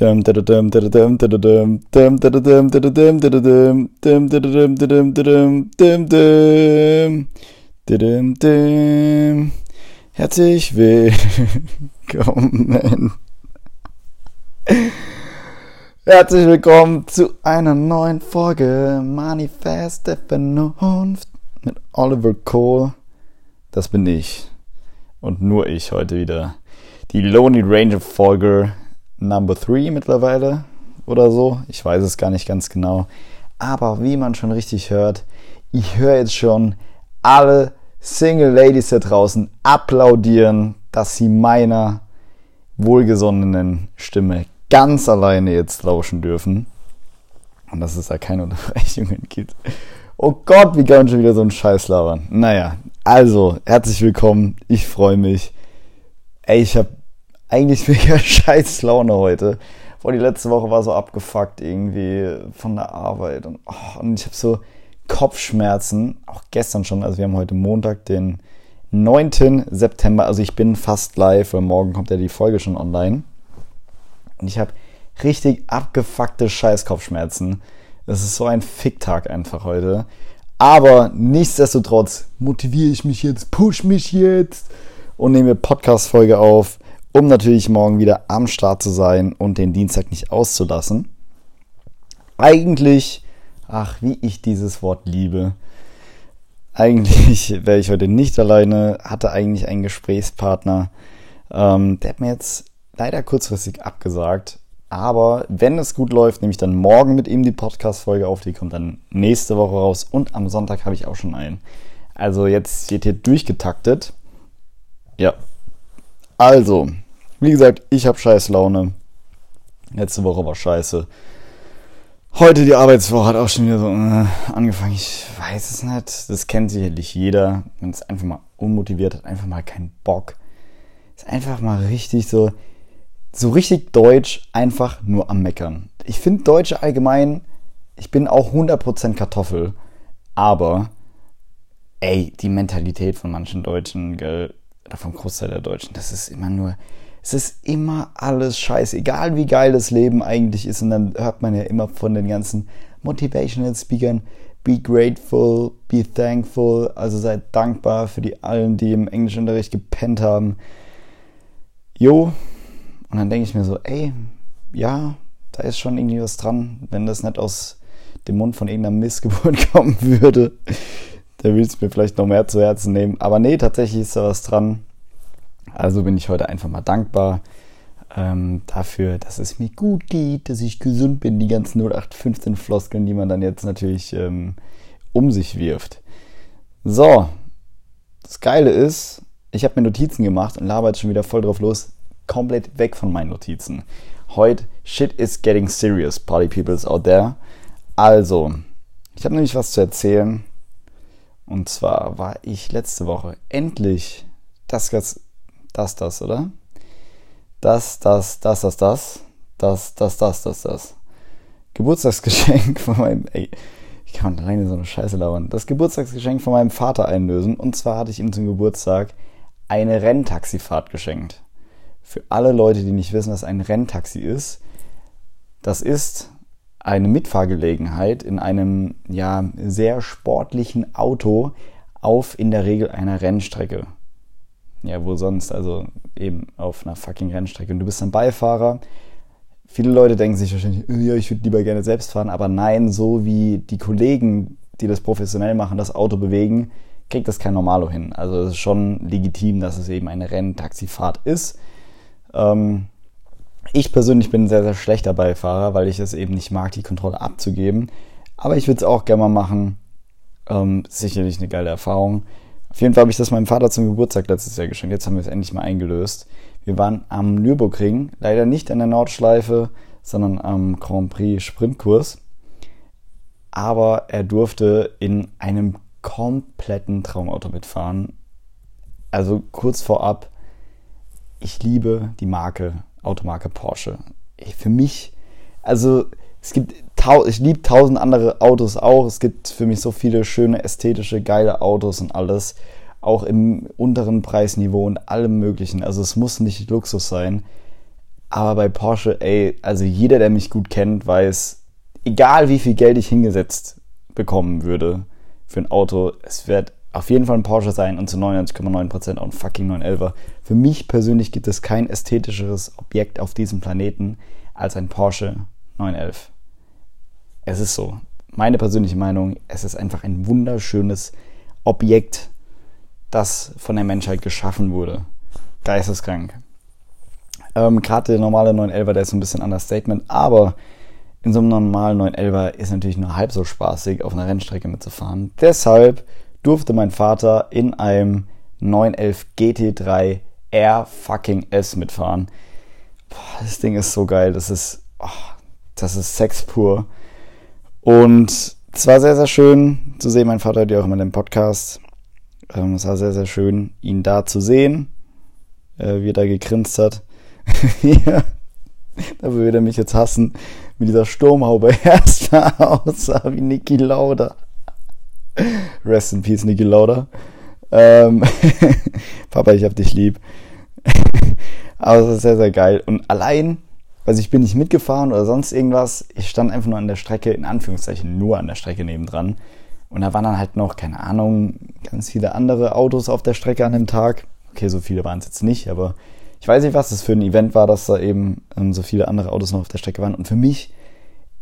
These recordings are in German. Herzlich willkommen. Herzlich willkommen zu einer neuen Folge Manifest der Vernunft mit Oliver Kohl. Das bin ich. Und nur ich heute wieder. Die Lonely Ranger Folge Number 3 mittlerweile oder so. Ich weiß es gar nicht ganz genau. Aber wie man schon richtig hört, ich höre jetzt schon alle Single Ladies da draußen applaudieren, dass sie meiner wohlgesonnenen Stimme ganz alleine jetzt lauschen dürfen. Und dass es da keine Unterbrechungen gibt. Oh Gott, wie kann man schon wieder so einen Scheiß labern? Naja, also, herzlich willkommen. Ich freue mich. Ey, ich habe eigentlich mega scheiß Laune heute. Boah, die letzte Woche war so abgefuckt irgendwie von der Arbeit. Und ich habe so Kopfschmerzen, auch gestern schon. Also wir haben heute Montag, den 9. September. Also ich bin fast live, weil morgen kommt ja die Folge schon online. Und ich habe richtig abgefuckte scheiß Kopfschmerzen. Das ist so ein Ficktag einfach heute. Aber nichtsdestotrotz motiviere ich mich jetzt, push mich jetzt und nehme Podcast-Folge auf, um natürlich morgen wieder am Start zu sein und den Dienstag nicht auszulassen. Eigentlich, ach, wie ich dieses Wort liebe. Eigentlich wäre ich heute nicht alleine, hatte eigentlich einen Gesprächspartner. Der hat mir jetzt leider kurzfristig abgesagt. Aber wenn es gut läuft, nehme ich dann morgen mit ihm die Podcast-Folge auf. Die kommt dann nächste Woche raus. Und am Sonntag habe ich auch schon einen. Also jetzt wird hier durchgetaktet. Ja. Also, wie gesagt, ich habe scheiß Laune. Letzte Woche war scheiße. Heute die Arbeitswoche hat auch schon wieder so angefangen. Ich weiß es nicht. Das kennt sicherlich jeder. Man ist einfach mal unmotiviert, hat einfach mal keinen Bock. Ist einfach mal richtig so richtig deutsch, einfach nur am Meckern. Ich finde Deutsche allgemein, ich bin auch 100% Kartoffel. Aber, ey, die Mentalität von manchen Deutschen, gell, oder vom Großteil der Deutschen, es ist immer alles scheiße, egal wie geil das Leben eigentlich ist. Und dann hört man ja immer von den ganzen Motivational Speakern, be grateful, be thankful, also seid dankbar für die allen, die im Englischunterricht gepennt haben. Jo, und dann denke ich mir so, ey, ja, da ist schon irgendwie was dran, wenn das nicht aus dem Mund von irgendeiner Missgeburt kommen würde. Der will es mir vielleicht noch mehr zu Herzen nehmen. Aber nee, tatsächlich ist da was dran. Also bin ich heute einfach mal dankbar dafür, dass es mir gut geht, dass ich gesund bin. Die ganzen 0815-Floskeln, die man dann jetzt natürlich um sich wirft. So, das Geile ist, ich habe mir Notizen gemacht und laber jetzt schon wieder voll drauf los. Komplett weg von meinen Notizen. Heute, shit is getting serious, party peoples out there. Also, ich habe nämlich was zu erzählen. Und zwar war ich letzte Woche endlich das Geburtstagsgeschenk von meinem, ey, ich kann alleine so eine Scheiße labern, das Geburtstagsgeschenk von meinem Vater einlösen. Und zwar hatte ich ihm zum Geburtstag eine Renntaxifahrt geschenkt. Für alle Leute, die nicht wissen, was ein Renntaxi ist, das ist eine Mitfahrgelegenheit in einem, ja, sehr sportlichen Auto auf in der Regel einer Rennstrecke. Ja, wo sonst? Also eben auf einer fucking Rennstrecke. Und du bist ein Beifahrer. Viele Leute denken sich wahrscheinlich, ja, ich würde lieber gerne selbst fahren. Aber nein, so wie die Kollegen, die das professionell machen, das Auto bewegen, kriegt das kein Normalo hin. Also es ist schon legitim, dass es eben eine Renntaxifahrt ist. Ich persönlich bin ein sehr, sehr schlechter Beifahrer, weil ich es eben nicht mag, die Kontrolle abzugeben. Aber ich würde es auch gerne mal machen. Sicherlich eine geile Erfahrung. Auf jeden Fall habe ich das meinem Vater zum Geburtstag letztes Jahr geschenkt. Jetzt haben wir es endlich mal eingelöst. Wir waren am Nürburgring, leider nicht an der Nordschleife, sondern am Grand Prix Sprintkurs. Aber er durfte in einem kompletten Traumauto mitfahren. Also kurz vorab, ich liebe die Automarke Porsche. Für mich, also ich liebe 1000 andere Autos auch. Es gibt für mich so viele schöne, ästhetische, geile Autos und alles. Auch im unteren Preisniveau und allem Möglichen. Also es muss nicht Luxus sein. Aber bei Porsche, ey, also jeder, der mich gut kennt, weiß, egal wie viel Geld ich hingesetzt bekommen würde für ein Auto, es wird auf jeden Fall ein Porsche sein und zu 99,9% auch ein fucking 911er. Für mich persönlich gibt es kein ästhetischeres Objekt auf diesem Planeten als ein Porsche 911. Es ist so. Meine persönliche Meinung, es ist einfach ein wunderschönes Objekt, das von der Menschheit geschaffen wurde. Geisteskrank. Gerade der normale 911er, der ist ein bisschen ein Understatement, aber in so einem normalen 911er ist natürlich nur halb so spaßig, auf einer Rennstrecke mitzufahren. Deshalb durfte mein Vater in einem 911 GT3 R fucking S mitfahren. Boah, das Ding ist so geil, das ist Sex pur. Und es war sehr, sehr schön zu sehen. Mein Vater hat ja auch immer den Podcast. Es war sehr, sehr schön, ihn da zu sehen, wie er da gegrinst hat. Ja, da würde er mich jetzt hassen, mit dieser Sturmhaube erst da aussah wie Niki Lauda. Rest in Peace, Niki Lauda. Papa, ich hab dich lieb. Aber es ist sehr, sehr geil. Und allein, also ich bin nicht mitgefahren oder sonst irgendwas, ich stand einfach nur an der Strecke, in Anführungszeichen nur an der Strecke nebendran. Und da waren dann halt noch, keine Ahnung, ganz viele andere Autos auf der Strecke an dem Tag. Okay, so viele waren es jetzt nicht, aber ich weiß nicht, was das für ein Event war, dass da eben so viele andere Autos noch auf der Strecke waren. Und für mich,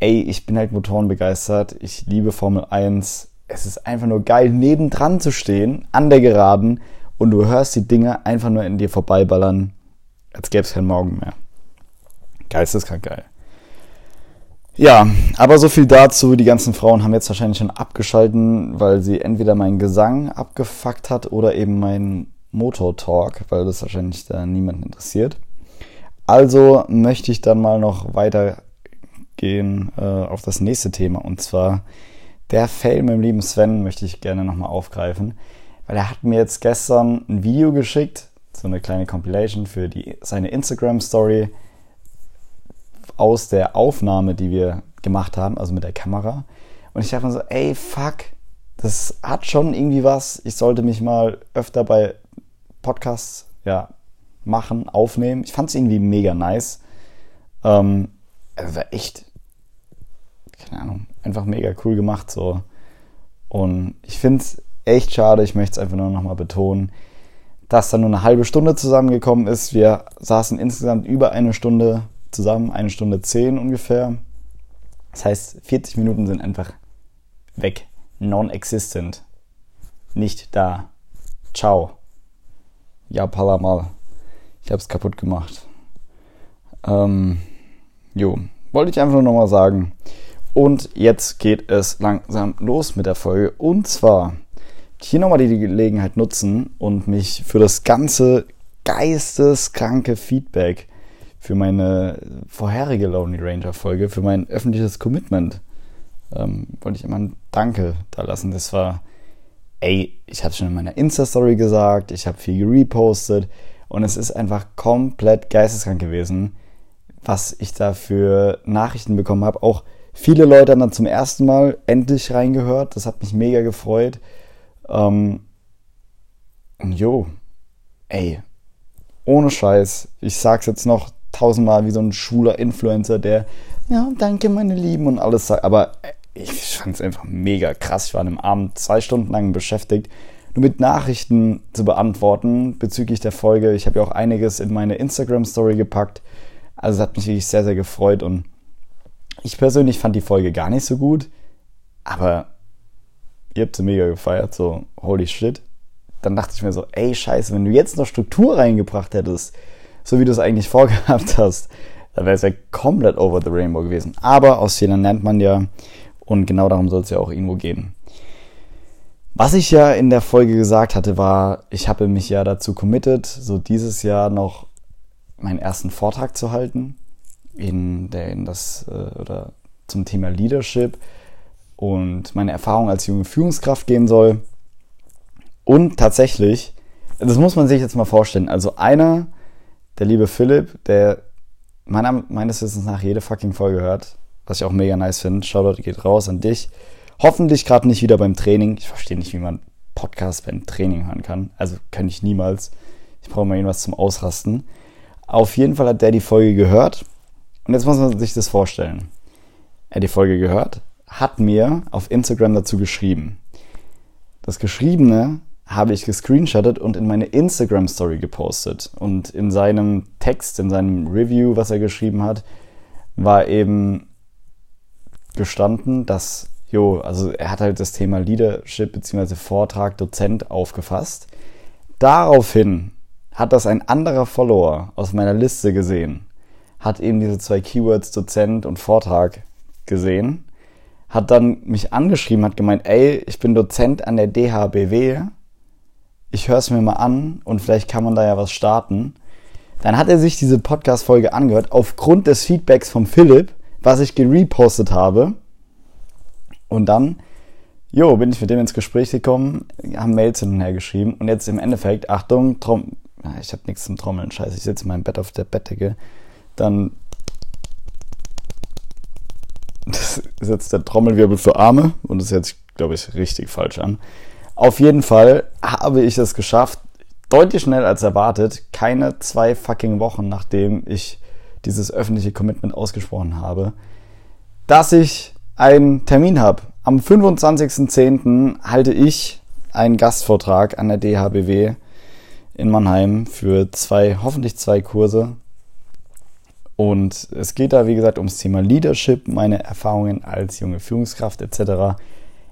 ey, ich bin halt motorenbegeistert. Ich liebe Formel 1. Es ist einfach nur geil, nebendran zu stehen, an der Geraden. Und du hörst die Dinger einfach nur in dir vorbeiballern, als gäbe es keinen Morgen mehr. Geisteskrank geil. Ja, aber so viel dazu. Die ganzen Frauen haben jetzt wahrscheinlich schon abgeschalten, weil sie entweder meinen Gesang abgefuckt hat oder eben meinen Motor-Talk, weil das wahrscheinlich da niemanden interessiert. Also möchte ich dann mal noch weitergehen auf das nächste Thema, und zwar der Fail mit dem lieben Sven möchte ich gerne nochmal aufgreifen, weil er hat mir jetzt gestern ein Video geschickt, so eine kleine Compilation für seine Instagram-Story aus der Aufnahme, die wir gemacht haben, also mit der Kamera. Und ich dachte mir so, ey, fuck, das hat schon irgendwie was. Ich sollte mich mal öfter bei Podcasts, ja, machen, aufnehmen. Ich fand es irgendwie mega nice. Also war echt, keine Ahnung, einfach mega cool gemacht so. Und ich finde es echt schade, ich möchte es einfach nur nochmal betonen, dass da nur eine halbe Stunde zusammengekommen ist. Wir saßen insgesamt über eine Stunde zusammen, 1 Stunde 10 ungefähr. Das heißt, 40 Minuten sind einfach weg. Non-existent. Nicht da. Ciao. Ja, Palamal. Ich hab's kaputt gemacht. Jo. Wollte ich einfach nur nochmal sagen. Und jetzt geht es langsam los mit der Folge. Und zwar, hier nochmal die Gelegenheit nutzen und mich für das ganze geisteskranke Feedback für meine vorherige Lonely Ranger Folge, für mein öffentliches Commitment, wollte ich immer ein Danke da lassen. Das war, ey, ich habe es schon in meiner Insta-Story gesagt, ich habe viel gerepostet und es ist einfach komplett geisteskrank gewesen, was ich da für Nachrichten bekommen habe. Auch viele Leute haben dann zum ersten Mal endlich reingehört, das hat mich mega gefreut. Jo, ey, ohne Scheiß, ich sag's jetzt noch 1000-mal wie so ein schwuler Influencer, der, ja, danke meine Lieben und alles sagt, aber ich fand's einfach mega krass. Ich war an einem Abend 2 Stunden lang beschäftigt, nur mit Nachrichten zu beantworten bezüglich der Folge. Ich habe ja auch einiges in meine Instagram-Story gepackt. Also es hat mich wirklich sehr, sehr gefreut. Und ich persönlich fand die Folge gar nicht so gut. Aber ihr habt sie mega gefeiert. So, holy shit. Dann dachte ich mir so, ey, scheiße, wenn du jetzt noch Struktur reingebracht hättest, so wie du es eigentlich vorgehabt hast, dann wäre es ja komplett over the rainbow gewesen. Aber aus Fehlern lernt man ja. Und genau darum soll es ja auch irgendwo gehen. Was ich ja in der Folge gesagt hatte, war, ich habe mich ja dazu committed, so dieses Jahr noch meinen ersten Vortrag zu halten oder zum Thema Leadership und meine Erfahrung als junge Führungskraft gehen soll. Und tatsächlich, das muss man sich jetzt mal vorstellen, also einer, der liebe Philipp, der meines Wissens nach jede fucking Folge hört, was ich auch mega nice finde. Shoutout geht raus an dich. Hoffentlich gerade nicht wieder beim Training. Ich verstehe nicht, wie man Podcast beim Training hören kann. Also kann ich niemals. Ich brauche mal irgendwas zum Ausrasten. Auf jeden Fall hat der die Folge gehört. Und jetzt muss man sich das vorstellen. Er hat die Folge gehört, hat mir auf Instagram dazu geschrieben. Das Geschriebene habe ich gescreenshottet und in meine Instagram-Story gepostet. Und in seinem Text, in seinem Review, was er geschrieben hat, war eben gestanden, dass, also er hat halt das Thema Leadership bzw. Vortrag, Dozent aufgefasst. Daraufhin hat das ein anderer Follower aus meiner Liste gesehen, hat eben diese zwei Keywords Dozent und Vortrag gesehen, hat dann mich angeschrieben, hat gemeint, ey, ich bin Dozent an der DHBW, ich höre es mir mal an und vielleicht kann man da ja was starten. Dann hat er sich diese Podcast-Folge angehört, aufgrund des Feedbacks vom Philipp, was ich gerepostet habe. Und dann, bin ich mit dem ins Gespräch gekommen, haben Mails hin und her geschrieben und jetzt im Endeffekt, Achtung, ich habe nichts zum Trommeln, scheiße, ich sitze in meinem Bett auf der Bettdecke, dann das ist jetzt der Trommelwirbel für Arme und das hört sich, glaube ich, richtig falsch an. Auf jeden Fall habe ich es geschafft, deutlich schneller als erwartet, keine 2 fucking Wochen, nachdem ich dieses öffentliche Commitment ausgesprochen habe, dass ich einen Termin habe. Am 25.10. halte ich einen Gastvortrag an der DHBW in Mannheim für hoffentlich zwei Kurse. Und es geht da, wie gesagt, ums Thema Leadership, meine Erfahrungen als junge Führungskraft etc.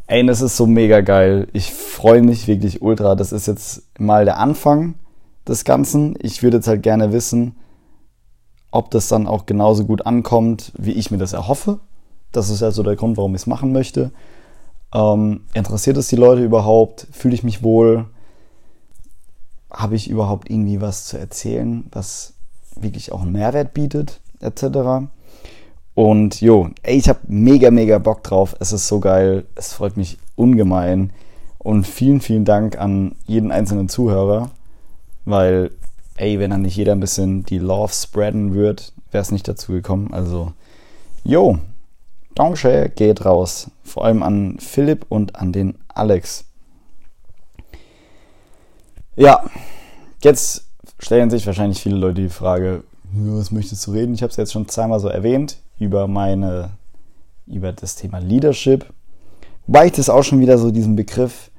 Ey, das ist so mega geil. Ich freue mich wirklich ultra. Das ist jetzt mal der Anfang des Ganzen. Ich würde jetzt halt gerne wissen, ob das dann auch genauso gut ankommt, wie ich mir das erhoffe. Das ist ja so der Grund, warum ich es machen möchte. Interessiert es die Leute überhaupt? Fühle ich mich wohl? Habe ich überhaupt irgendwie was zu erzählen, was wirklich auch einen Mehrwert bietet, etc. Und ich habe mega, mega Bock drauf. Es ist so geil. Es freut mich ungemein. Und vielen, vielen Dank an jeden einzelnen Zuhörer, weil, wenn dann nicht jeder ein bisschen die Love spreaden würde, wäre es nicht dazu gekommen. Also, Danke geht raus. Vor allem an Philipp und an den Alex. Ja, jetzt stellen sich wahrscheinlich viele Leute die Frage, was möchtest du reden? Ich habe es jetzt schon zweimal so erwähnt, über das Thema Leadership. Wobei ich das auch schon wieder so, diesen Begriff,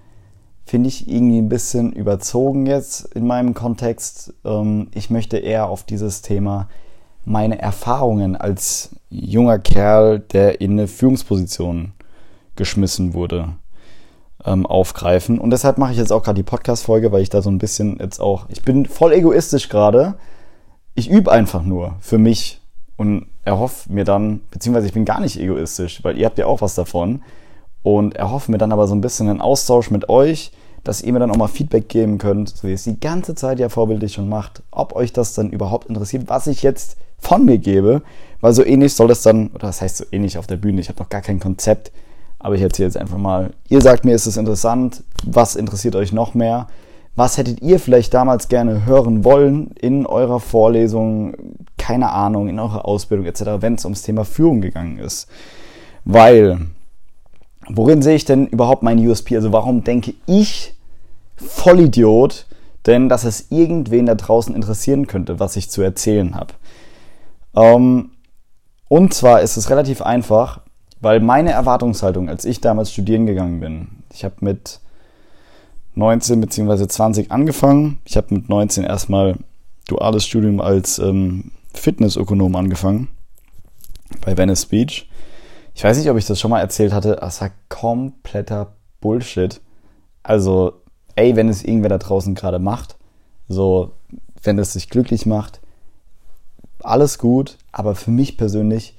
finde ich irgendwie ein bisschen überzogen jetzt in meinem Kontext. Ich möchte eher auf dieses Thema meine Erfahrungen als junger Kerl, der in eine Führungsposition geschmissen wurde, aufgreifen. Und deshalb mache ich jetzt auch gerade die Podcast-Folge, weil ich da so ein bisschen jetzt auch... Ich bin voll egoistisch gerade. Ich übe einfach nur für mich und erhoffe mir dann... Beziehungsweise ich bin gar nicht egoistisch, weil ihr habt ja auch was davon. Und erhoffe mir dann aber so ein bisschen einen Austausch mit euch, dass ihr mir dann auch mal Feedback geben könnt, so wie ihr es die ganze Zeit ja vorbildlich schon macht, ob euch das dann überhaupt interessiert, was ich jetzt von mir gebe. Weil so ähnlich soll das dann... Oder das heißt so ähnlich auf der Bühne. Ich habe noch gar kein Konzept. Aber ich erzähle jetzt einfach mal, ihr sagt mir, ist es interessant, was interessiert euch noch mehr, was hättet ihr vielleicht damals gerne hören wollen in eurer Vorlesung, keine Ahnung, in eurer Ausbildung etc., wenn es ums Thema Führung gegangen ist. Weil, worin sehe ich denn überhaupt meinen USP? Also warum denke ich, Vollidiot, denn dass es irgendwen da draußen interessieren könnte, was ich zu erzählen habe? Und zwar ist es relativ einfach, weil meine Erwartungshaltung, als ich damals studieren gegangen bin, ich habe mit 19 bzw. 20 angefangen. Ich habe mit 19 erstmal duales Studium als Fitnessökonom angefangen bei Venice Speech. Ich weiß nicht, ob ich das schon mal erzählt hatte, das war kompletter Bullshit. Also, wenn es irgendwer da draußen gerade macht, so, wenn es sich glücklich macht, alles gut, aber für mich persönlich,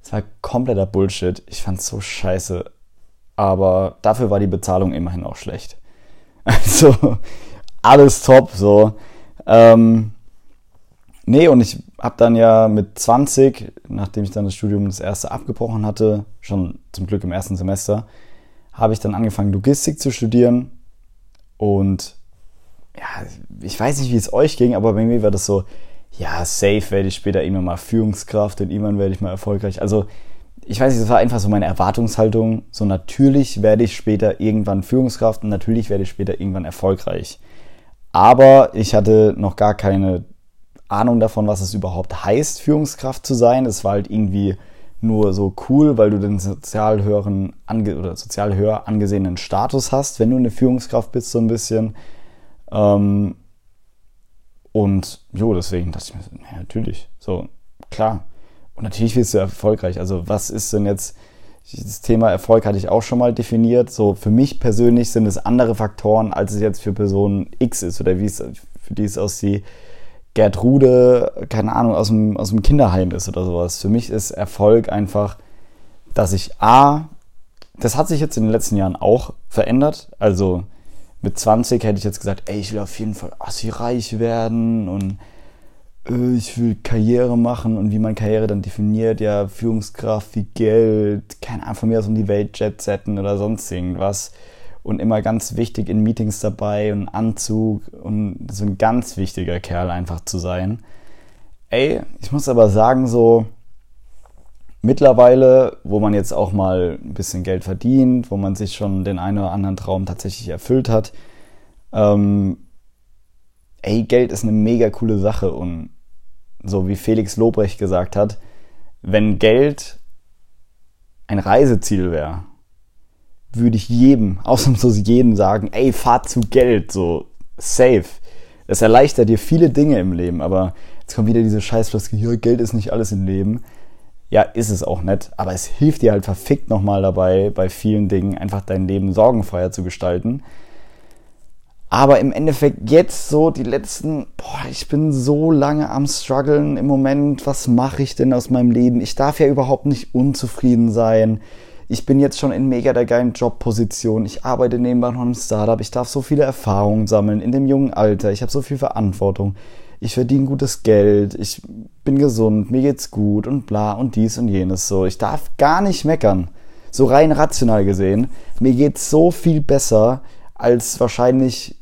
es war kompletter Bullshit. Ich fand's so scheiße. Aber dafür war die Bezahlung immerhin auch schlecht. Also, alles top, so. Und ich habe dann ja mit 20, nachdem ich dann das Studium das erste abgebrochen hatte, schon zum Glück im ersten Semester, habe ich dann angefangen, Logistik zu studieren. Und ja, ich weiß nicht, wie es euch ging, aber bei mir war das so... Ja, safe werde ich später immer mal Führungskraft und irgendwann werde ich mal erfolgreich. Also, ich weiß nicht, das war einfach so meine Erwartungshaltung. So, natürlich werde ich später irgendwann Führungskraft und natürlich werde ich später irgendwann erfolgreich. Aber ich hatte noch gar keine Ahnung davon, was es überhaupt heißt, Führungskraft zu sein. Es war halt irgendwie nur so cool, weil du den sozial höher angesehenen Status hast, wenn du eine Führungskraft bist, so ein bisschen. Und jo, deswegen dachte ich mir, na, natürlich, so, klar. Und natürlich wirst du erfolgreich. Also was ist denn jetzt, das Thema Erfolg hatte ich auch schon mal definiert, so für mich persönlich sind es andere Faktoren, als es jetzt für Person X ist oder wie es für die es aus die Gertrude, keine Ahnung, aus dem Kinderheim ist oder sowas. Für mich ist Erfolg einfach, dass ich das hat sich jetzt in den letzten Jahren auch verändert, also mit 20 hätte ich jetzt gesagt, ey, ich will auf jeden Fall assi reich werden und ich will Karriere machen und wie man Karriere dann definiert, ja, Führungskraft, viel Geld, keine Ahnung, von mir aus um die Welt jetsetten oder sonst irgendwas und immer ganz wichtig in Meetings dabei und Anzug und so ein ganz wichtiger Kerl einfach zu sein. Ey, ich muss aber sagen, so mittlerweile, wo man jetzt auch mal ein bisschen Geld verdient, wo man sich schon den einen oder anderen Traum tatsächlich erfüllt hat, ey, Geld ist eine mega coole Sache und so wie Felix Lobrecht gesagt hat, wenn Geld ein Reiseziel wäre, würde ich jedem, ausnahmslos jedem sagen, ey, fahr zu Geld, so, safe. Das erleichtert dir viele Dinge im Leben, aber jetzt kommt wieder diese Scheißflaske, ja, Geld ist nicht alles im Leben. Ja, ist es auch nett, aber es hilft dir halt verfickt nochmal dabei, bei vielen Dingen einfach dein Leben sorgenfreier zu gestalten. Aber im Endeffekt jetzt so die letzten, ich bin so lange am struggeln im Moment, was mache ich denn aus meinem Leben? Ich darf ja überhaupt nicht unzufrieden sein. Ich bin jetzt schon in mega der geilen Jobposition. Ich arbeite nebenbei noch im Startup. Ich darf so viele Erfahrungen sammeln in dem jungen Alter. Ich habe so viel Verantwortung. Ich verdiene gutes Geld, ich bin gesund, mir geht's gut und bla und dies und jenes so. Ich darf gar nicht meckern, so rein rational gesehen. Mir geht's so viel besser als wahrscheinlich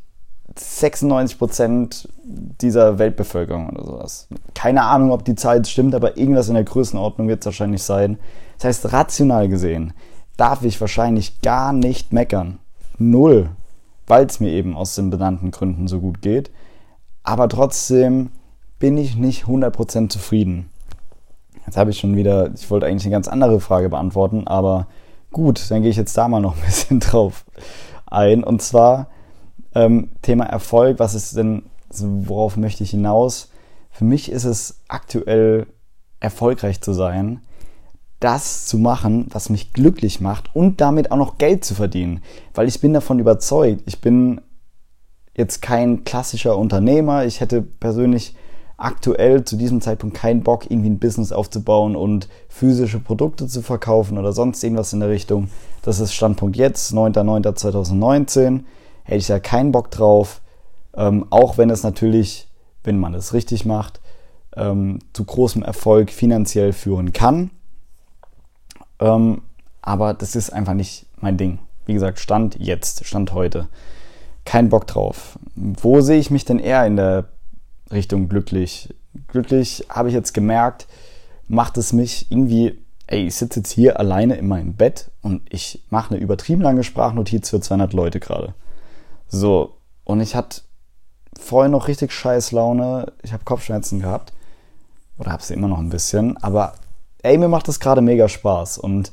96% dieser Weltbevölkerung oder sowas. Keine Ahnung, ob die Zahl stimmt, aber irgendwas in der Größenordnung wird's wahrscheinlich sein. Das heißt, rational gesehen darf ich wahrscheinlich gar nicht meckern. Null, weil es mir eben aus den benannten Gründen so gut geht. Aber trotzdem bin ich nicht 100% zufrieden. Jetzt habe ich schon wieder, ich wollte eigentlich eine ganz andere Frage beantworten, aber gut, dann gehe ich jetzt da mal noch ein bisschen drauf ein. Und zwar Thema Erfolg, was ist denn, worauf möchte ich hinaus? Für mich ist es aktuell erfolgreich zu sein, das zu machen, was mich glücklich macht und damit auch noch Geld zu verdienen. Weil ich bin davon überzeugt, ich bin jetzt kein klassischer Unternehmer. Ich hätte persönlich aktuell zu diesem Zeitpunkt keinen Bock, irgendwie ein Business aufzubauen und physische Produkte zu verkaufen oder sonst irgendwas in der Richtung. Das ist Standpunkt jetzt, 9.9.2019. Hätte ich da keinen Bock drauf. Auch wenn es natürlich, wenn man es richtig macht, zu großem Erfolg finanziell führen kann. Aber das ist einfach nicht mein Ding. Wie gesagt, Stand jetzt, Stand heute. Kein Bock drauf. Wo sehe ich mich denn eher in der Richtung glücklich? Glücklich habe ich jetzt gemerkt, macht es mich irgendwie, ey, ich sitze jetzt hier alleine in meinem Bett und ich mache eine übertrieben lange Sprachnotiz für 200 Leute gerade. So, und ich hatte vorhin noch richtig scheiß Laune, ich habe Kopfschmerzen gehabt oder habe sie immer noch ein bisschen, aber ey, mir macht das gerade mega Spaß und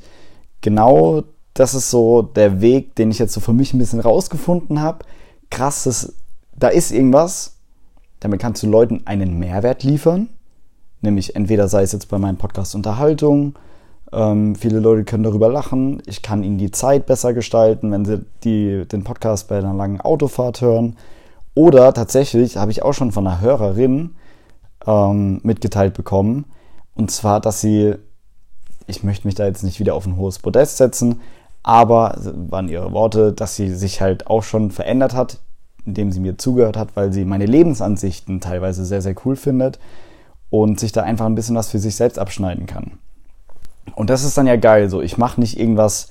genau das ist so der Weg, den ich jetzt so für mich ein bisschen rausgefunden habe. Krass, da ist irgendwas, damit kannst du Leuten einen Mehrwert liefern, nämlich entweder sei es jetzt bei meinem Podcast Unterhaltung, viele Leute können darüber lachen, ich kann ihnen die Zeit besser gestalten, wenn sie den Podcast bei einer langen Autofahrt hören, oder tatsächlich habe ich auch schon von einer Hörerin mitgeteilt bekommen, und zwar, dass sie, ich möchte mich da jetzt nicht wieder auf ein hohes Podest setzen, aber waren ihre Worte, dass sie sich halt auch schon verändert hat, indem sie mir zugehört hat, weil sie meine Lebensansichten teilweise sehr, sehr cool findet und sich da einfach ein bisschen was für sich selbst abschneiden kann. Und das ist dann ja geil, so ich mache nicht irgendwas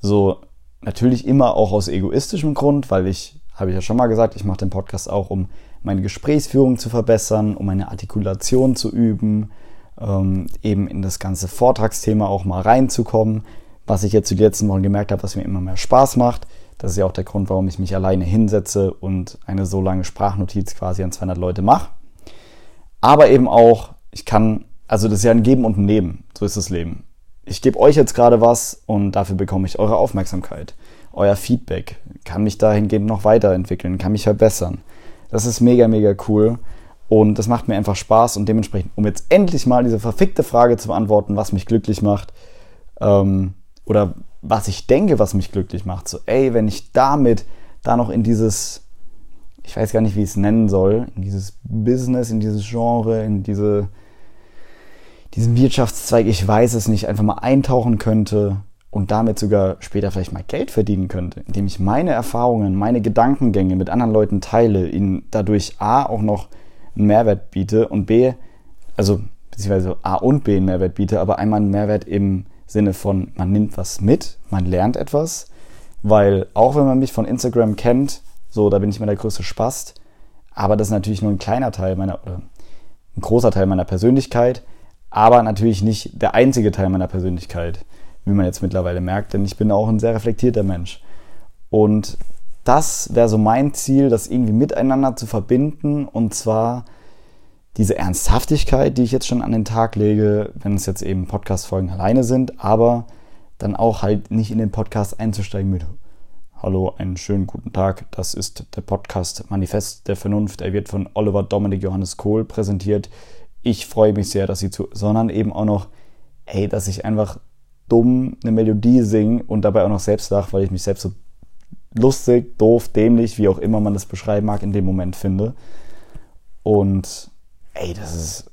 so, natürlich immer auch aus egoistischem Grund, weil ich, habe ich ja schon mal gesagt, ich mache den Podcast auch, um meine Gesprächsführung zu verbessern, um meine Artikulation zu üben, eben in das ganze Vortragsthema auch mal reinzukommen, was ich jetzt die letzten Wochen gemerkt habe, was mir immer mehr Spaß macht. Das ist ja auch der Grund, warum ich mich alleine hinsetze und eine so lange Sprachnotiz quasi an 200 Leute mache. aber eben auch, ich kann, also das ist ja ein Geben und ein Nehmen, so ist das Leben. Ich gebe euch jetzt gerade was und dafür bekomme ich eure Aufmerksamkeit, euer Feedback, kann mich dahingehend noch weiterentwickeln, kann mich verbessern. Das ist mega, mega cool und das macht mir einfach Spaß und dementsprechend, um jetzt endlich mal diese verfickte Frage zu beantworten, was mich glücklich macht, oder was ich denke, was mich glücklich macht, so ey, wenn ich damit da noch in dieses, ich weiß gar nicht, wie ich es nennen soll, in dieses Business, in dieses Genre, in diesen Wirtschaftszweig, ich weiß es nicht, einfach mal eintauchen könnte und damit sogar später vielleicht mal Geld verdienen könnte, indem ich meine Erfahrungen, meine Gedankengänge mit anderen Leuten teile, ihnen dadurch A, auch noch einen Mehrwert biete und B, also beziehungsweise A und B einen Mehrwert biete, aber einmal einen Mehrwert im Sinne von, man nimmt was mit, man lernt etwas, weil auch wenn man mich von Instagram kennt, so, da bin ich immer der größte Spast, aber das ist natürlich nur ein kleiner Teil meiner, oder ein großer Teil meiner Persönlichkeit, aber natürlich nicht der einzige Teil meiner Persönlichkeit, wie man jetzt mittlerweile merkt, denn ich bin auch ein sehr reflektierter Mensch. Und das wäre so mein Ziel, das irgendwie miteinander zu verbinden, und zwar diese Ernsthaftigkeit, die ich jetzt schon an den Tag lege, wenn es jetzt eben Podcast-Folgen alleine sind, aber dann auch halt nicht in den Podcast einzusteigen mit Hallo, einen schönen guten Tag, das ist der Podcast Manifest der Vernunft, er wird von Oliver Dominik Johannes Kohl präsentiert, ich freue mich sehr, dass Sie sondern eben auch noch, ey, dass ich einfach dumm eine Melodie singe und dabei auch noch selbst lache, weil ich mich selbst so lustig, doof, dämlich, wie auch immer man das beschreiben mag, in dem Moment finde. Und ey, das ist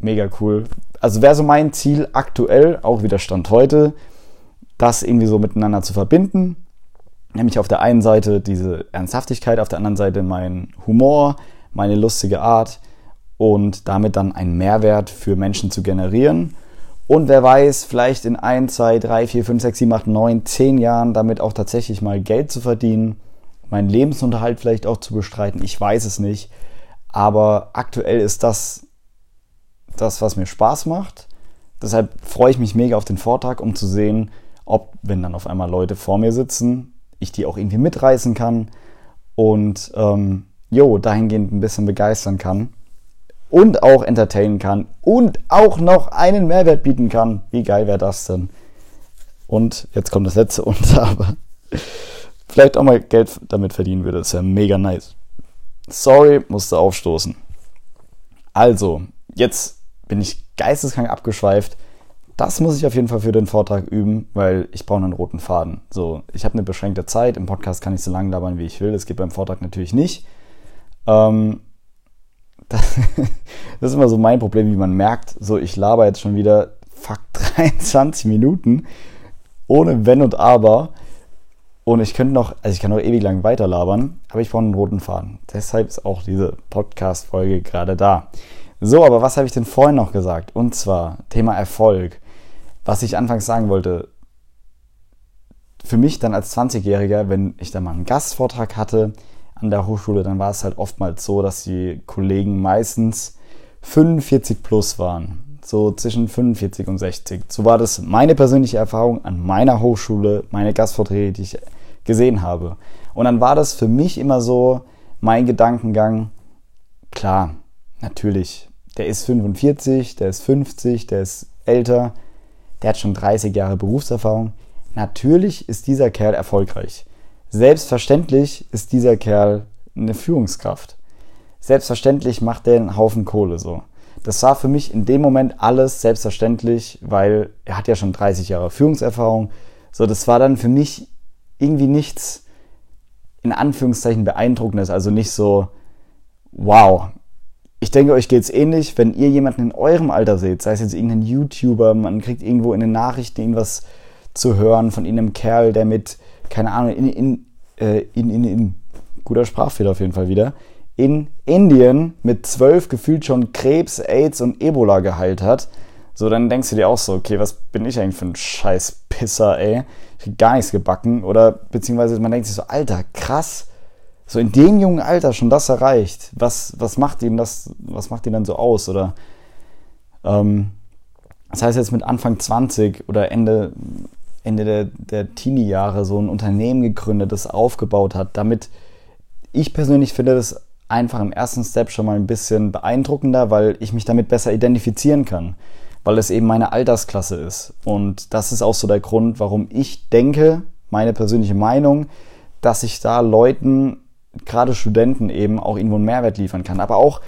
mega cool. Also wäre so mein Ziel aktuell, auch wieder Stand heute, das irgendwie so miteinander zu verbinden. Nämlich auf der einen Seite diese Ernsthaftigkeit, auf der anderen Seite mein Humor, meine lustige Art und damit dann einen Mehrwert für Menschen zu generieren. Und wer weiß, vielleicht in 1, 2, 3, 4, 5, 6, 7, 8, 9, 10 Jahren damit auch tatsächlich mal Geld zu verdienen, meinen Lebensunterhalt vielleicht auch zu bestreiten, ich weiß es nicht. Aber aktuell ist das, was mir Spaß macht. Deshalb freue ich mich mega auf den Vortrag, um zu sehen, ob, wenn dann auf einmal Leute vor mir sitzen, ich die auch irgendwie mitreißen kann und dahingehend ein bisschen begeistern kann und auch entertainen kann und auch noch einen Mehrwert bieten kann. Wie geil wäre das denn? Und jetzt kommt das letzte und aber vielleicht auch mal Geld damit verdienen würde. Das wäre mega nice. Sorry, musste aufstoßen. Also, jetzt bin ich geisteskrank abgeschweift. Das muss ich auf jeden Fall für den Vortrag üben, weil ich brauche einen roten Faden. So, ich habe eine beschränkte Zeit. Im Podcast kann ich so lange labern, wie ich will. Das geht beim Vortrag natürlich nicht. Das ist immer so mein Problem, wie man merkt. So, ich laber jetzt schon wieder, 23 Minuten ohne Wenn und Aber. Und ich kann noch ewig lang weiter labern, aber ich brauche einen roten Faden. Deshalb ist auch diese Podcast-Folge gerade da. So, aber was habe ich denn vorhin noch gesagt? Und zwar Thema Erfolg. Was ich anfangs sagen wollte, für mich dann als 20-Jähriger, wenn ich dann mal einen Gastvortrag hatte an der Hochschule, dann war es halt oftmals so, dass die Kollegen meistens 45 plus waren. So zwischen 45 und 60. So war das meine persönliche Erfahrung an meiner Hochschule, meine Gastvorträge, die ich gesehen habe. Und dann war das für mich immer so mein Gedankengang, klar, natürlich, der ist 45, der ist 50, der ist älter, der hat schon 30 Jahre Berufserfahrung. Natürlich ist dieser Kerl erfolgreich. Selbstverständlich ist dieser Kerl eine Führungskraft. Selbstverständlich macht der einen Haufen Kohle so. Das war für mich in dem Moment alles selbstverständlich, weil er hat ja schon 30 Jahre Führungserfahrung. So, das war dann für mich irgendwie nichts in Anführungszeichen Beeindruckendes, also nicht so, wow. Ich denke, euch geht's ähnlich, wenn ihr jemanden in eurem Alter seht, sei es jetzt irgendein YouTuber, man kriegt irgendwo in den Nachrichten irgendwas zu hören von irgendeinem Kerl, der mit, keine Ahnung, guter Sprachfehler auf jeden Fall wieder, in Indien mit 12 gefühlt schon Krebs, Aids und Ebola geheilt hat. So, dann denkst du dir auch so, okay, was bin ich eigentlich für ein Scheißpisser, ey? Ich krieg gar nichts gebacken. Oder beziehungsweise man denkt sich so, Alter, krass, so in dem jungen Alter schon das erreicht. Was macht ihn dann so aus? Oder das heißt jetzt mit Anfang 20 oder Ende der Teenie-Jahre so ein Unternehmen gegründet, das aufgebaut hat, damit ich persönlich finde, das einfach im ersten Step schon mal ein bisschen beeindruckender, weil ich mich damit besser identifizieren kann, weil es eben meine Altersklasse ist. Und das ist auch so der Grund, warum ich denke, meine persönliche Meinung, dass ich da Leuten, gerade Studenten eben, auch irgendwo einen Mehrwert liefern kann. Aber auch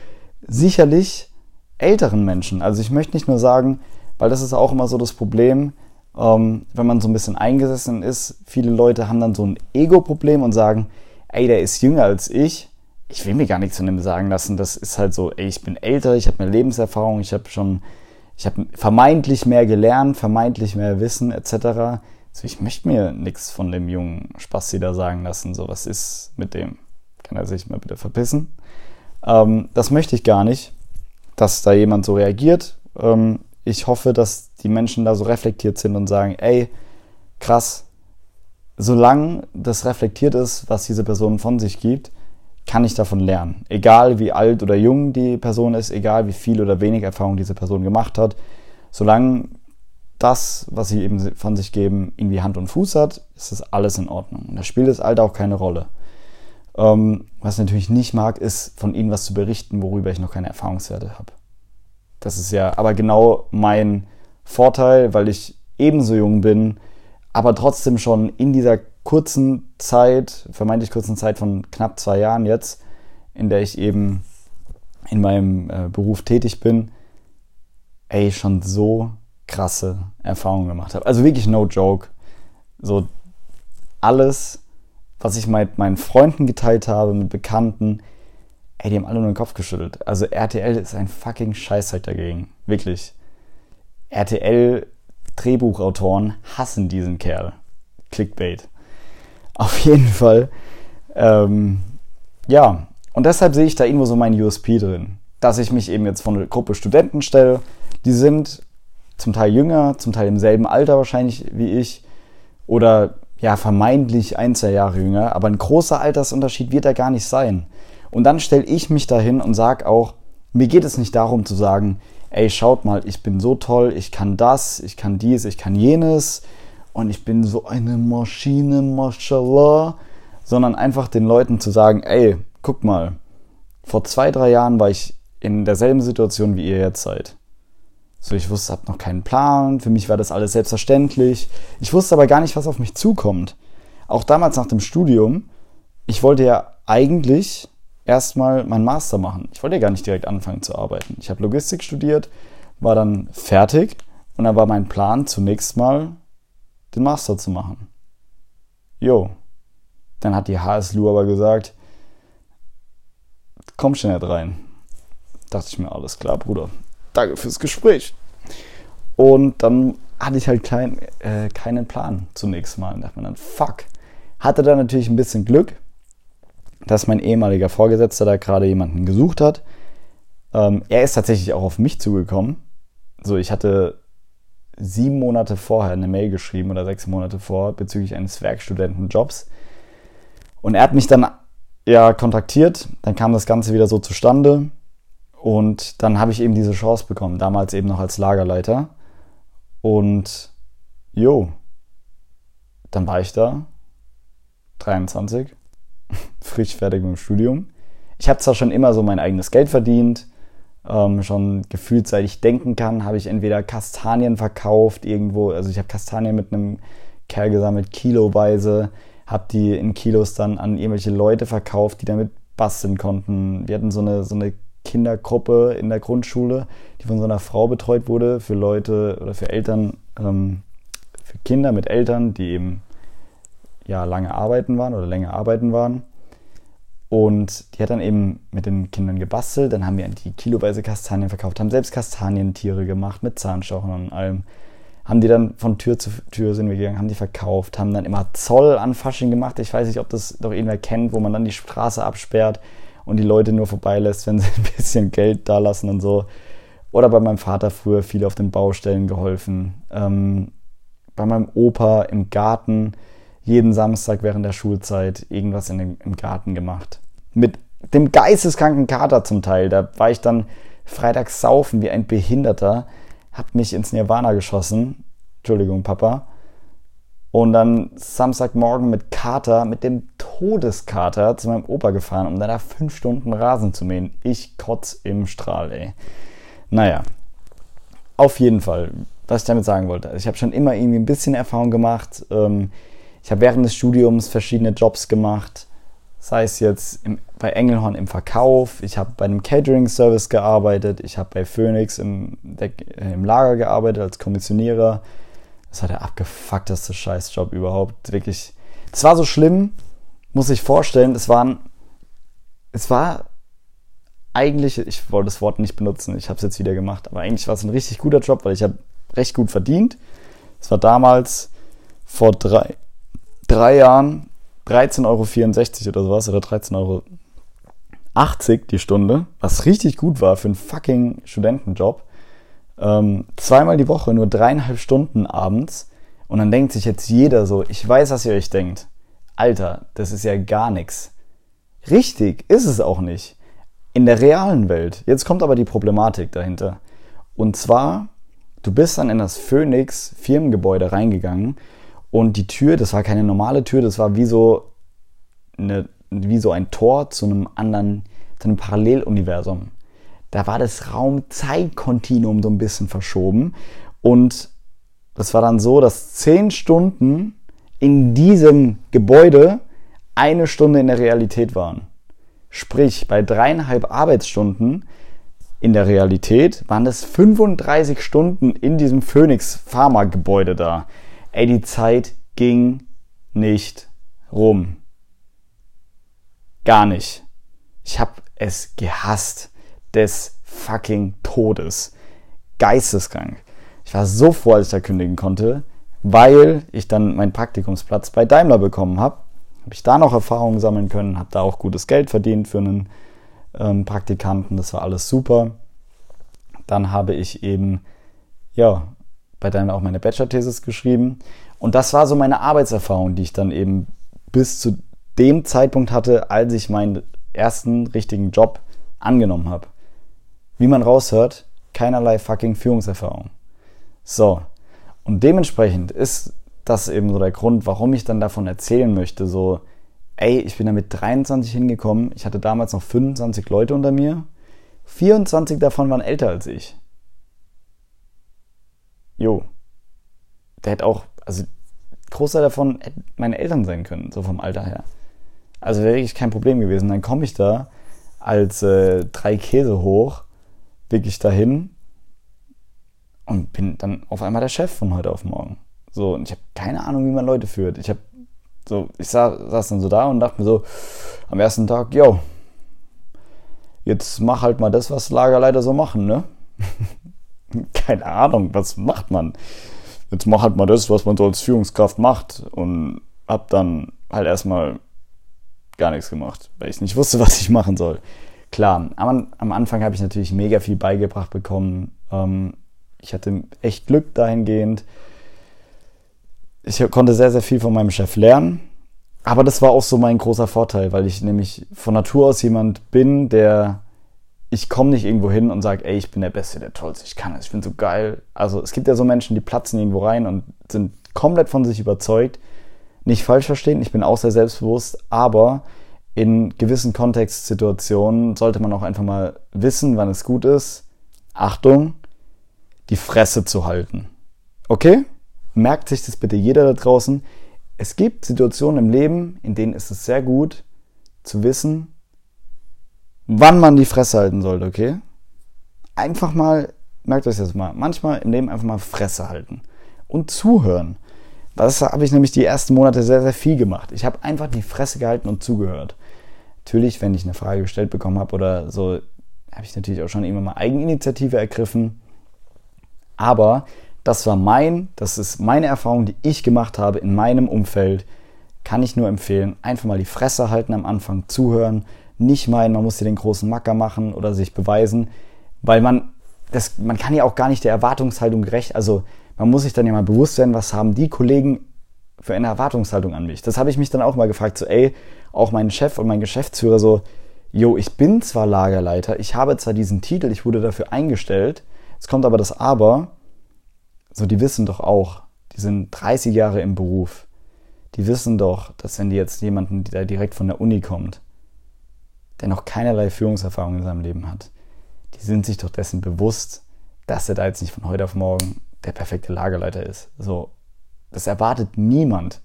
sicherlich älteren Menschen. Also ich möchte nicht nur sagen, weil das ist auch immer so das Problem, wenn man so ein bisschen eingesessen ist, viele Leute haben dann so ein Ego-Problem und sagen, ey, der ist jünger als ich, ich will mir gar nichts von dem sagen lassen, das ist halt so, ey, ich bin älter, ich habe mehr Lebenserfahrung, ich habe vermeintlich mehr gelernt, vermeintlich mehr Wissen etc. Also ich möchte mir nichts von dem jungen Spasti da sagen lassen, so was ist mit dem, kann er sich mal bitte verpissen. Das möchte ich gar nicht, dass da jemand so reagiert. Ich hoffe, dass die Menschen da so reflektiert sind und sagen, ey, krass, solange das reflektiert ist, was diese Person von sich gibt, kann ich davon lernen. Egal wie alt oder jung die Person ist, egal wie viel oder wenig Erfahrung diese Person gemacht hat, solange das, was sie eben von sich geben, irgendwie Hand und Fuß hat, ist das alles in Ordnung. Und da spielt das Alter auch keine Rolle. Was ich natürlich nicht mag, ist, von ihnen was zu berichten, worüber ich noch keine Erfahrungswerte habe. Das ist ja aber genau mein Vorteil, weil ich ebenso jung bin, aber trotzdem schon in dieser kurzen Zeit, vermeintlich kurzen Zeit von knapp 2 Jahren jetzt, in der ich eben in meinem Beruf tätig bin, ey, schon so krasse Erfahrungen gemacht habe. Also wirklich no joke. So alles, was ich mit meinen Freunden geteilt habe, mit Bekannten, ey, die haben alle nur den Kopf geschüttelt. Also RTL ist ein fucking Scheißdreck dagegen. Wirklich. RTL-Drehbuchautoren hassen diesen Kerl. Clickbait. Auf jeden Fall. Ja, und deshalb sehe ich da irgendwo so meinen USP drin. Dass ich mich eben jetzt von einer Gruppe Studenten stelle. Die sind zum Teil jünger, zum Teil im selben Alter wahrscheinlich wie ich. Oder ja, vermeintlich 1-2 Jahre jünger. Aber ein großer Altersunterschied wird da gar nicht sein. Und dann stelle ich mich dahin und sage auch, mir geht es nicht darum zu sagen, ey, schaut mal, ich bin so toll, ich kann das, ich kann dies, ich kann jenes und ich bin so eine Maschine, mashallah, sondern einfach den Leuten zu sagen, ey, guck mal, vor 2-3 Jahren war ich in derselben Situation, wie ihr jetzt seid. So, ich wusste, hab noch keinen Plan, für mich war das alles selbstverständlich, ich wusste aber gar nicht, was auf mich zukommt. Auch damals nach dem Studium, ich wollte ja eigentlich erstmal meinen Master machen. Ich wollte ja gar nicht direkt anfangen zu arbeiten. Ich habe Logistik studiert, war dann fertig und dann war mein Plan zunächst mal, den Master zu machen. Jo. Dann hat die HSLU aber gesagt, komm schon nicht rein. Dachte ich mir, alles klar, Bruder. Danke fürs Gespräch. Und dann hatte ich halt keinen Plan zunächst mal. Und dachte mir dann, fuck. Hatte dann natürlich ein bisschen Glück, dass mein ehemaliger Vorgesetzter da gerade jemanden gesucht hat. Er ist tatsächlich auch auf mich zugekommen. So, ich hatte 7 Monate vorher eine Mail geschrieben oder 6 Monate vorher bezüglich eines Werkstudentenjobs. Und er hat mich dann ja kontaktiert. Dann kam das Ganze wieder so zustande. Und dann habe ich eben diese Chance bekommen. Damals eben noch als Lagerleiter. Und jo, dann war ich da. 23. Frisch fertig mit dem Studium. Ich habe zwar schon immer so mein eigenes Geld verdient, schon gefühlt, seit ich denken kann, habe ich entweder Kastanien verkauft irgendwo, also ich habe Kastanien mit einem Kerl gesammelt, kiloweise, habe die in Kilos dann an irgendwelche Leute verkauft, die damit basteln konnten. Wir hatten so eine Kindergruppe in der Grundschule, die von so einer Frau betreut wurde, für Leute oder für Eltern, für Kinder mit Eltern, die eben ja länger arbeiten waren. Und die hat dann eben mit den Kindern gebastelt. Dann haben wir die kiloweise Kastanien verkauft, haben selbst Kastanientiere gemacht mit Zahnstochern und allem. Haben die dann von Tür zu Tür sind wir gegangen, haben die verkauft, haben dann immer Zoll an Fasching gemacht. Ich weiß nicht, ob das doch irgendwer kennt, wo man dann die Straße absperrt und die Leute nur vorbeilässt, wenn sie ein bisschen Geld da lassen und so. Oder bei meinem Vater früher viel auf den Baustellen geholfen. Bei meinem Opa im Garten. Jeden Samstag während der Schulzeit irgendwas im Garten gemacht. Mit dem geisteskranken Kater zum Teil. Da war ich dann freitags saufen wie ein Behinderter, hab mich ins Nirvana geschossen. Entschuldigung, Papa. Und dann Samstagmorgen mit Kater, mit dem Todeskater zu meinem Opa gefahren, um danach 5 Stunden Rasen zu mähen. Ich kotz im Strahl, ey. Naja, auf jeden Fall, was ich damit sagen wollte. Ich habe schon immer irgendwie ein bisschen Erfahrung gemacht. Ich habe während des Studiums verschiedene Jobs gemacht, sei es jetzt bei Engelhorn im Verkauf, ich habe bei einem Catering-Service gearbeitet, ich habe bei Phoenix im Lager gearbeitet als Kommissionierer. Das war der abgefuckteste Scheißjob überhaupt, wirklich. Das war so schlimm, muss ich vorstellen, es war eigentlich, ich wollte das Wort nicht benutzen, ich habe es jetzt wieder gemacht, aber eigentlich war es ein richtig guter Job, weil ich habe recht gut verdient. Es war damals vor drei Jahren 13,64 € oder sowas, oder 13,80 € die Stunde, was richtig gut war für einen fucking Studentenjob. Zweimal die Woche, nur 3,5 Stunden abends, und dann denkt sich jetzt jeder so, ich weiß, was ihr euch denkt. Alter, das ist ja gar nichts. Richtig ist es auch nicht. In der realen Welt. Jetzt kommt aber die Problematik dahinter. Und zwar, du bist dann in das Phoenix Firmengebäude reingegangen. Und die Tür, das war keine normale Tür, das war wie so ein Tor zu einem Paralleluniversum. Da war das Raum-Zeit-Kontinuum so ein bisschen verschoben. Und das war dann so, dass 10 Stunden in diesem Gebäude 1 Stunde in der Realität waren. Sprich, bei 3,5 Arbeitsstunden in der Realität waren das 35 Stunden in diesem Phoenix-Pharma-Gebäude da. Ey, die Zeit ging nicht rum. Gar nicht. Ich habe es gehasst. Des fucking Todes. Geisteskrank. Ich war so froh, als ich da kündigen konnte, weil ich dann meinen Praktikumsplatz bei Daimler bekommen habe. Habe ich da noch Erfahrungen sammeln können, habe da auch gutes Geld verdient für einen Praktikanten. Das war alles super. Dann habe ich eben, ja, bei Daimler auch meine Bachelor-Thesis geschrieben. Und das war so meine Arbeitserfahrung, die ich dann eben bis zu dem Zeitpunkt hatte, als ich meinen ersten richtigen Job angenommen habe. Wie man raushört, keinerlei fucking Führungserfahrung. So. Und dementsprechend ist das eben so der Grund, warum ich dann davon erzählen möchte, so, ey, ich bin da mit 23 hingekommen, ich hatte damals noch 25 Leute unter mir, 24 davon waren älter als ich. Jo, der hätte auch, also Großteil davon hätte meine Eltern sein können, so vom Alter her. Also wäre wirklich kein Problem gewesen. Dann komme ich da als 3 Käse hoch, wirklich dahin und bin dann auf einmal der Chef von heute auf morgen. So, und ich habe keine Ahnung, wie man Leute führt. Ich saß dann so da und dachte mir so, am ersten Tag, yo, jetzt mach halt mal das, was Lagerleiter so machen, ne? Keine Ahnung, was macht man? Jetzt mach halt mal das, was man so als Führungskraft macht, und hab dann halt erstmal gar nichts gemacht, weil ich nicht wusste, was ich machen soll. Klar, am Anfang habe ich natürlich mega viel beigebracht bekommen. Ich hatte echt Glück dahingehend. Ich konnte sehr, sehr viel von meinem Chef lernen, aber das war auch so mein großer Vorteil, weil ich nämlich von Natur aus jemand bin, ich komme nicht irgendwo hin und sage, ey, ich bin der Beste, der Tollste, ich kann es, ich bin so geil. Also es gibt ja so Menschen, die platzen irgendwo rein und sind komplett von sich überzeugt. Nicht falsch verstehen, ich bin auch sehr selbstbewusst, aber in gewissen Kontextsituationen sollte man auch einfach mal wissen, wann es gut ist, Achtung, die Fresse zu halten. Okay? Merkt sich das bitte jeder da draußen. Es gibt Situationen im Leben, in denen ist es sehr gut zu wissen, wann man die Fresse halten sollte, okay? Einfach mal, merkt euch das mal, manchmal im Leben einfach mal Fresse halten und zuhören. Das habe ich nämlich die ersten Monate sehr, sehr viel gemacht. Ich habe einfach die Fresse gehalten und zugehört. Natürlich, wenn ich eine Frage gestellt bekommen habe oder so, habe ich natürlich auch schon immer mal Eigeninitiative ergriffen. Aber das ist meine Erfahrung, die ich gemacht habe in meinem Umfeld. Kann ich nur empfehlen, einfach mal die Fresse halten am Anfang, zuhören. Nicht meinen, man muss hier den großen Macker machen oder sich beweisen, weil man kann ja auch gar nicht der Erwartungshaltung gerecht, also man muss sich dann ja mal bewusst werden, was haben die Kollegen für eine Erwartungshaltung an mich. Das habe ich mich dann auch mal gefragt, so ey, auch mein Chef und mein Geschäftsführer so, jo, ich bin zwar Lagerleiter, ich habe zwar diesen Titel, ich wurde dafür eingestellt, es kommt aber das Aber, so die wissen doch auch, die sind 30 Jahre im Beruf, die wissen doch, dass wenn die jetzt jemanden, der direkt von der Uni kommt, der noch keinerlei Führungserfahrung in seinem Leben hat, die sind sich doch dessen bewusst, dass er da jetzt nicht von heute auf morgen der perfekte Lagerleiter ist. So, das erwartet niemand.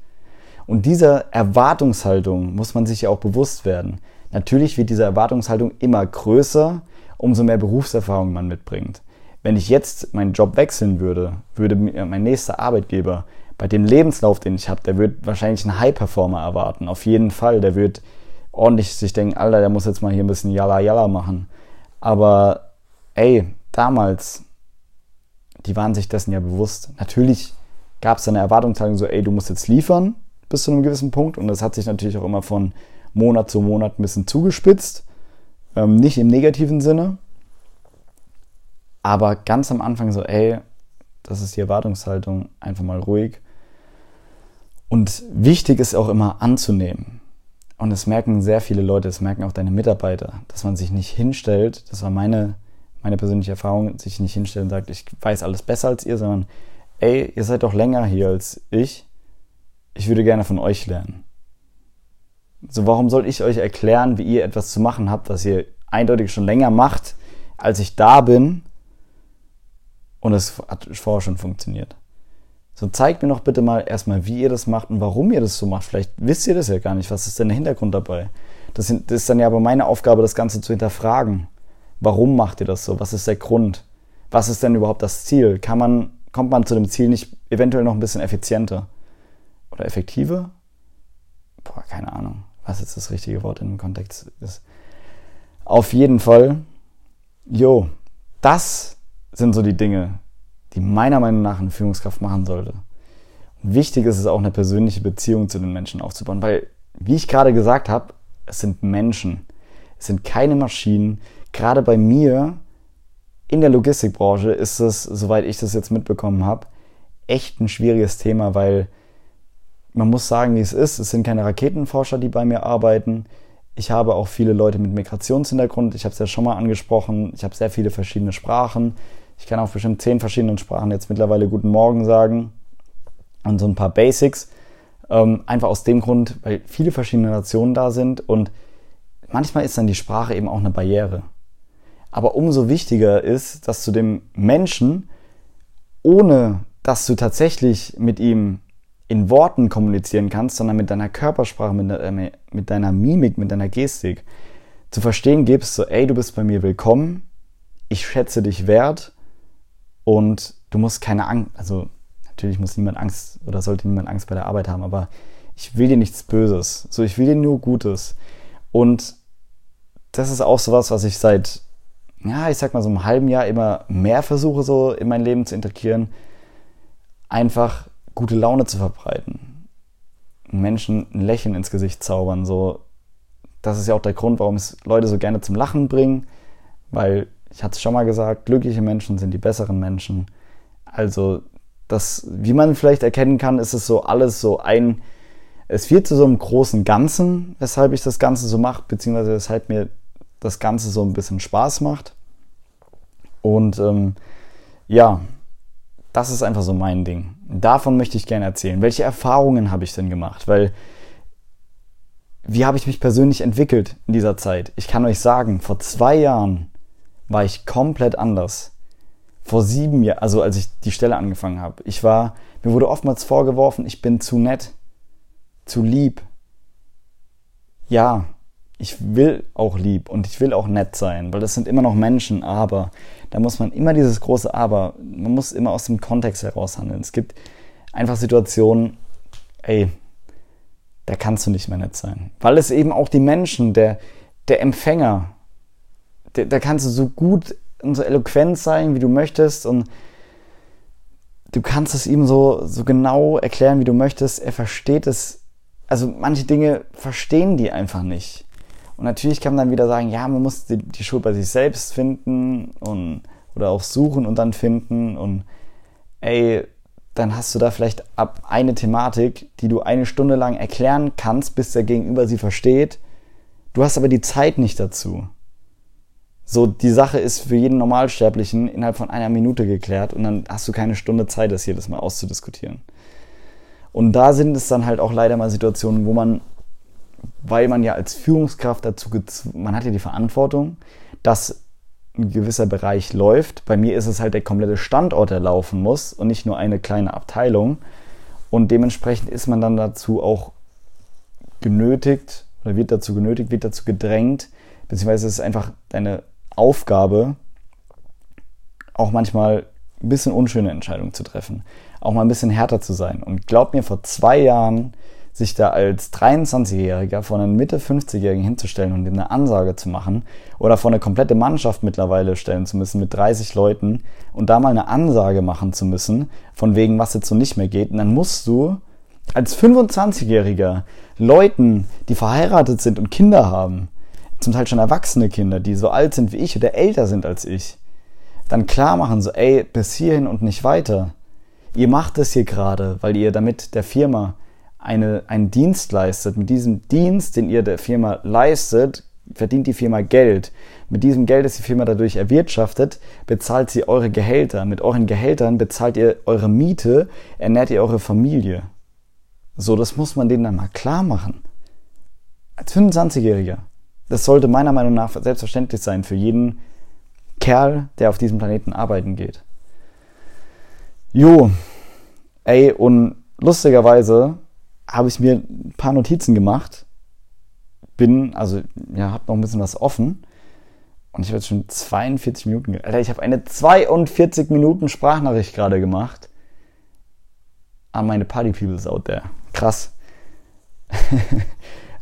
Und dieser Erwartungshaltung muss man sich ja auch bewusst werden. Natürlich wird diese Erwartungshaltung immer größer, umso mehr Berufserfahrung man mitbringt. Wenn ich jetzt meinen Job wechseln würde, würde mein nächster Arbeitgeber bei dem Lebenslauf, den ich habe, der wird wahrscheinlich einen High-Performer erwarten. Auf jeden Fall. Der wird ordentlich sich denken, Alter, der muss jetzt mal hier ein bisschen Jalla-Jalla machen. Aber ey, damals, die waren sich dessen ja bewusst. Natürlich gab es eine Erwartungshaltung so, ey, du musst jetzt liefern bis zu einem gewissen Punkt. Und das hat sich natürlich auch immer von Monat zu Monat ein bisschen zugespitzt. Nicht im negativen Sinne. Aber ganz am Anfang so, ey, das ist die Erwartungshaltung, einfach mal ruhig. Und wichtig ist auch immer anzunehmen. Und das merken sehr viele Leute, das merken auch deine Mitarbeiter, dass man sich nicht hinstellt, das war meine persönliche Erfahrung, sich nicht hinstellt und sagt, ich weiß alles besser als ihr, sondern ey, ihr seid doch länger hier als ich. Ich würde gerne von euch lernen. So, warum soll ich euch erklären, wie ihr etwas zu machen habt, was ihr eindeutig schon länger macht, als ich da bin? Und das hat vorher schon funktioniert. So, zeigt mir doch bitte mal erstmal, wie ihr das macht und warum ihr das so macht. Vielleicht wisst ihr das ja gar nicht. Was ist denn der Hintergrund dabei? Das ist dann ja aber meine Aufgabe, das Ganze zu hinterfragen. Warum macht ihr das so? Was ist der Grund? Was ist denn überhaupt das Ziel? Kommt man zu dem Ziel nicht eventuell noch ein bisschen effizienter? Oder effektiver? Boah, keine Ahnung, was jetzt das richtige Wort in dem Kontext ist. Auf jeden Fall, das sind so die Dinge, die meiner Meinung nach eine Führungskraft machen sollte. Und wichtig ist es auch, eine persönliche Beziehung zu den Menschen aufzubauen, weil, wie ich gerade gesagt habe, es sind Menschen, es sind keine Maschinen. Gerade bei mir in der Logistikbranche ist es, soweit ich das jetzt mitbekommen habe, echt ein schwieriges Thema, weil man muss sagen, wie es ist. Es sind keine Raketenforscher, die bei mir arbeiten. Ich habe auch viele Leute mit Migrationshintergrund. Ich habe es ja schon mal angesprochen. Ich habe sehr viele verschiedene Sprachen. Ich kann auf bestimmt 10 verschiedenen Sprachen jetzt mittlerweile Guten Morgen sagen und so ein paar Basics. Einfach aus dem Grund, weil viele verschiedene Nationen da sind und manchmal ist dann die Sprache eben auch eine Barriere. Aber umso wichtiger ist, dass du dem Menschen, ohne dass du tatsächlich mit ihm in Worten kommunizieren kannst, sondern mit deiner Körpersprache, mit deiner Mimik, mit deiner Gestik, zu verstehen gibst, so ey, du bist bei mir willkommen, ich schätze dich wert. Und du musst keine Angst, also natürlich muss niemand Angst oder sollte niemand Angst bei der Arbeit haben, aber ich will dir nichts Böses. So, ich will dir nur Gutes. Und das ist auch sowas, was ich seit, ich sag mal so einem halben Jahr immer mehr versuche, so in mein Leben zu integrieren, einfach gute Laune zu verbreiten. Menschen ein Lächeln ins Gesicht zaubern, so. Das ist ja auch der Grund, warum es Leute so gerne zum Lachen bringen, weil, ich hatte es schon mal gesagt, glückliche Menschen sind die besseren Menschen. Also, das, wie man vielleicht erkennen kann, ist es so alles so es wird zu so einem großen Ganzen, weshalb ich das Ganze so mache, beziehungsweise weshalb mir das Ganze so ein bisschen Spaß macht. Und das ist einfach so mein Ding. Davon möchte ich gerne erzählen. Welche Erfahrungen habe ich denn gemacht? Weil, wie habe ich mich persönlich entwickelt in dieser Zeit? Ich kann euch sagen, vor 2 Jahren war ich komplett anders. Vor 7 Jahren, also als ich die Stelle angefangen habe, mir wurde oftmals vorgeworfen, ich bin zu nett, zu lieb. Ja, ich will auch lieb und ich will auch nett sein, weil das sind immer noch Menschen, aber da muss man immer dieses große Aber, man muss immer aus dem Kontext heraus handeln. Es gibt einfach Situationen, da kannst du nicht mehr nett sein. Weil es eben auch die Menschen, der Empfänger, da kannst du so gut und so eloquent sein, wie du möchtest und du kannst es ihm so genau erklären, wie du möchtest. Er versteht es. Also manche Dinge verstehen die einfach nicht. Und natürlich kann man dann wieder sagen, ja, man muss die Schuld bei sich selbst finden oder auch suchen und dann finden und dann hast du da vielleicht eine Thematik, die du 1 Stunde lang erklären kannst, bis der Gegenüber sie versteht. Du hast aber die Zeit nicht dazu. So, die Sache ist für jeden Normalsterblichen innerhalb von 1 Minute geklärt und dann hast du keine Stunde Zeit, das jedes Mal auszudiskutieren. Und da sind es dann halt auch leider mal Situationen, wo man, weil man ja als Führungskraft dazu man hat ja die Verantwortung, dass ein gewisser Bereich läuft. Bei mir ist es halt der komplette Standort, der laufen muss und nicht nur eine kleine Abteilung. Und dementsprechend ist man dann dazu auch genötigt oder wird dazu genötigt, wird dazu gedrängt, beziehungsweise es ist einfach deine Aufgabe, auch manchmal ein bisschen unschöne Entscheidungen zu treffen, auch mal ein bisschen härter zu sein. Und glaub mir, vor 2 Jahren sich da als 23-Jähriger vor einem Mitte 50-Jährigen hinzustellen und ihm eine Ansage zu machen oder vor eine komplette Mannschaft mittlerweile stellen zu müssen mit 30 Leuten und da mal eine Ansage machen zu müssen, von wegen, was jetzt so nicht mehr geht. Und dann musst du als 25-Jähriger Leuten, die verheiratet sind und Kinder haben, zum Teil schon erwachsene Kinder, die so alt sind wie ich oder älter sind als ich, dann klar machen, so, ey, bis hierhin und nicht weiter. Ihr macht es hier gerade, weil ihr damit der Firma einen Dienst leistet. Mit diesem Dienst, den ihr der Firma leistet, verdient die Firma Geld. Mit diesem Geld, das die Firma dadurch erwirtschaftet, bezahlt sie eure Gehälter. Mit euren Gehältern bezahlt ihr eure Miete, ernährt ihr eure Familie. So, das muss man denen dann mal klar machen. Als 25-Jähriger. Das sollte meiner Meinung nach selbstverständlich sein für jeden Kerl, der auf diesem Planeten arbeiten geht. Jo, ey, und lustigerweise habe ich mir ein paar Notizen gemacht, hab noch ein bisschen was offen und ich habe jetzt schon 42 Minuten, Alter, ich habe eine 42 Minuten Sprachnachricht gerade gemacht an meine Party Peoples out there. Krass.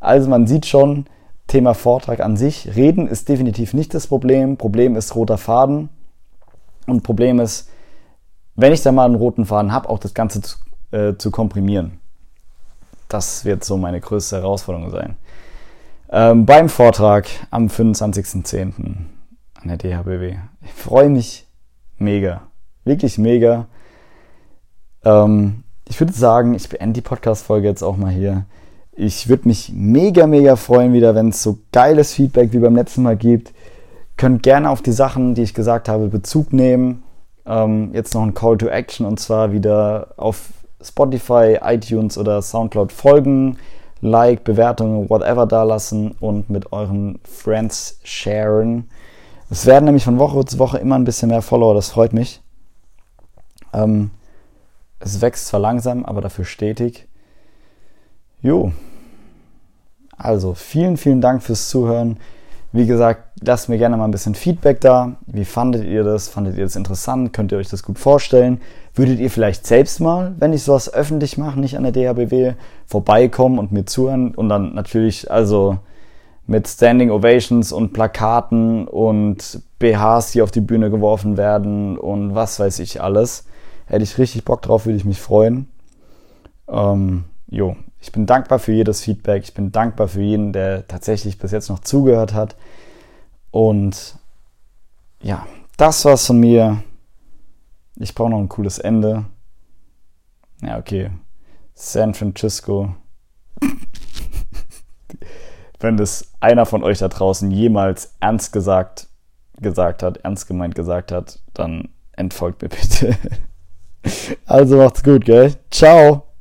Also man sieht schon, Thema Vortrag an sich. Reden ist definitiv nicht das Problem. Problem ist roter Faden. Und Problem ist, wenn ich da mal einen roten Faden habe, auch das Ganze zu komprimieren. Das wird so meine größte Herausforderung sein. Beim Vortrag am 25.10. an der DHBW. Ich freue mich mega. Wirklich mega. Ich würde sagen, ich beende die Podcast-Folge jetzt auch mal hier. Ich würde mich mega, mega freuen wieder, wenn es so geiles Feedback wie beim letzten Mal gibt. Könnt gerne auf die Sachen, die ich gesagt habe, Bezug nehmen. Jetzt noch ein Call to Action und zwar wieder auf Spotify, iTunes oder Soundcloud folgen, Like, Bewertungen, whatever da lassen und mit euren Friends sharen. Es werden nämlich von Woche zu Woche immer ein bisschen mehr Follower, das freut mich. Es wächst zwar langsam, aber dafür stetig. Jo, also vielen, vielen Dank fürs Zuhören. Wie gesagt, lasst mir gerne mal ein bisschen Feedback da. Wie fandet ihr das? Fandet ihr das interessant? Könnt ihr euch das gut vorstellen? Würdet ihr vielleicht selbst mal, wenn ich sowas öffentlich mache, nicht an der DHBW, vorbeikommen und mir zuhören? Und dann natürlich also mit Standing Ovations und Plakaten und BHs, die auf die Bühne geworfen werden und was weiß ich alles. Hätte ich richtig Bock drauf, würde ich mich freuen. Ich bin dankbar für jedes Feedback. Ich bin dankbar für jeden, der tatsächlich bis jetzt noch zugehört hat. Und ja, das war's von mir. Ich brauche noch ein cooles Ende. Ja, okay. San Francisco. Wenn das einer von euch da draußen jemals ernst gemeint gesagt hat, dann entfolgt mir bitte. Also macht's gut, gell? Ciao.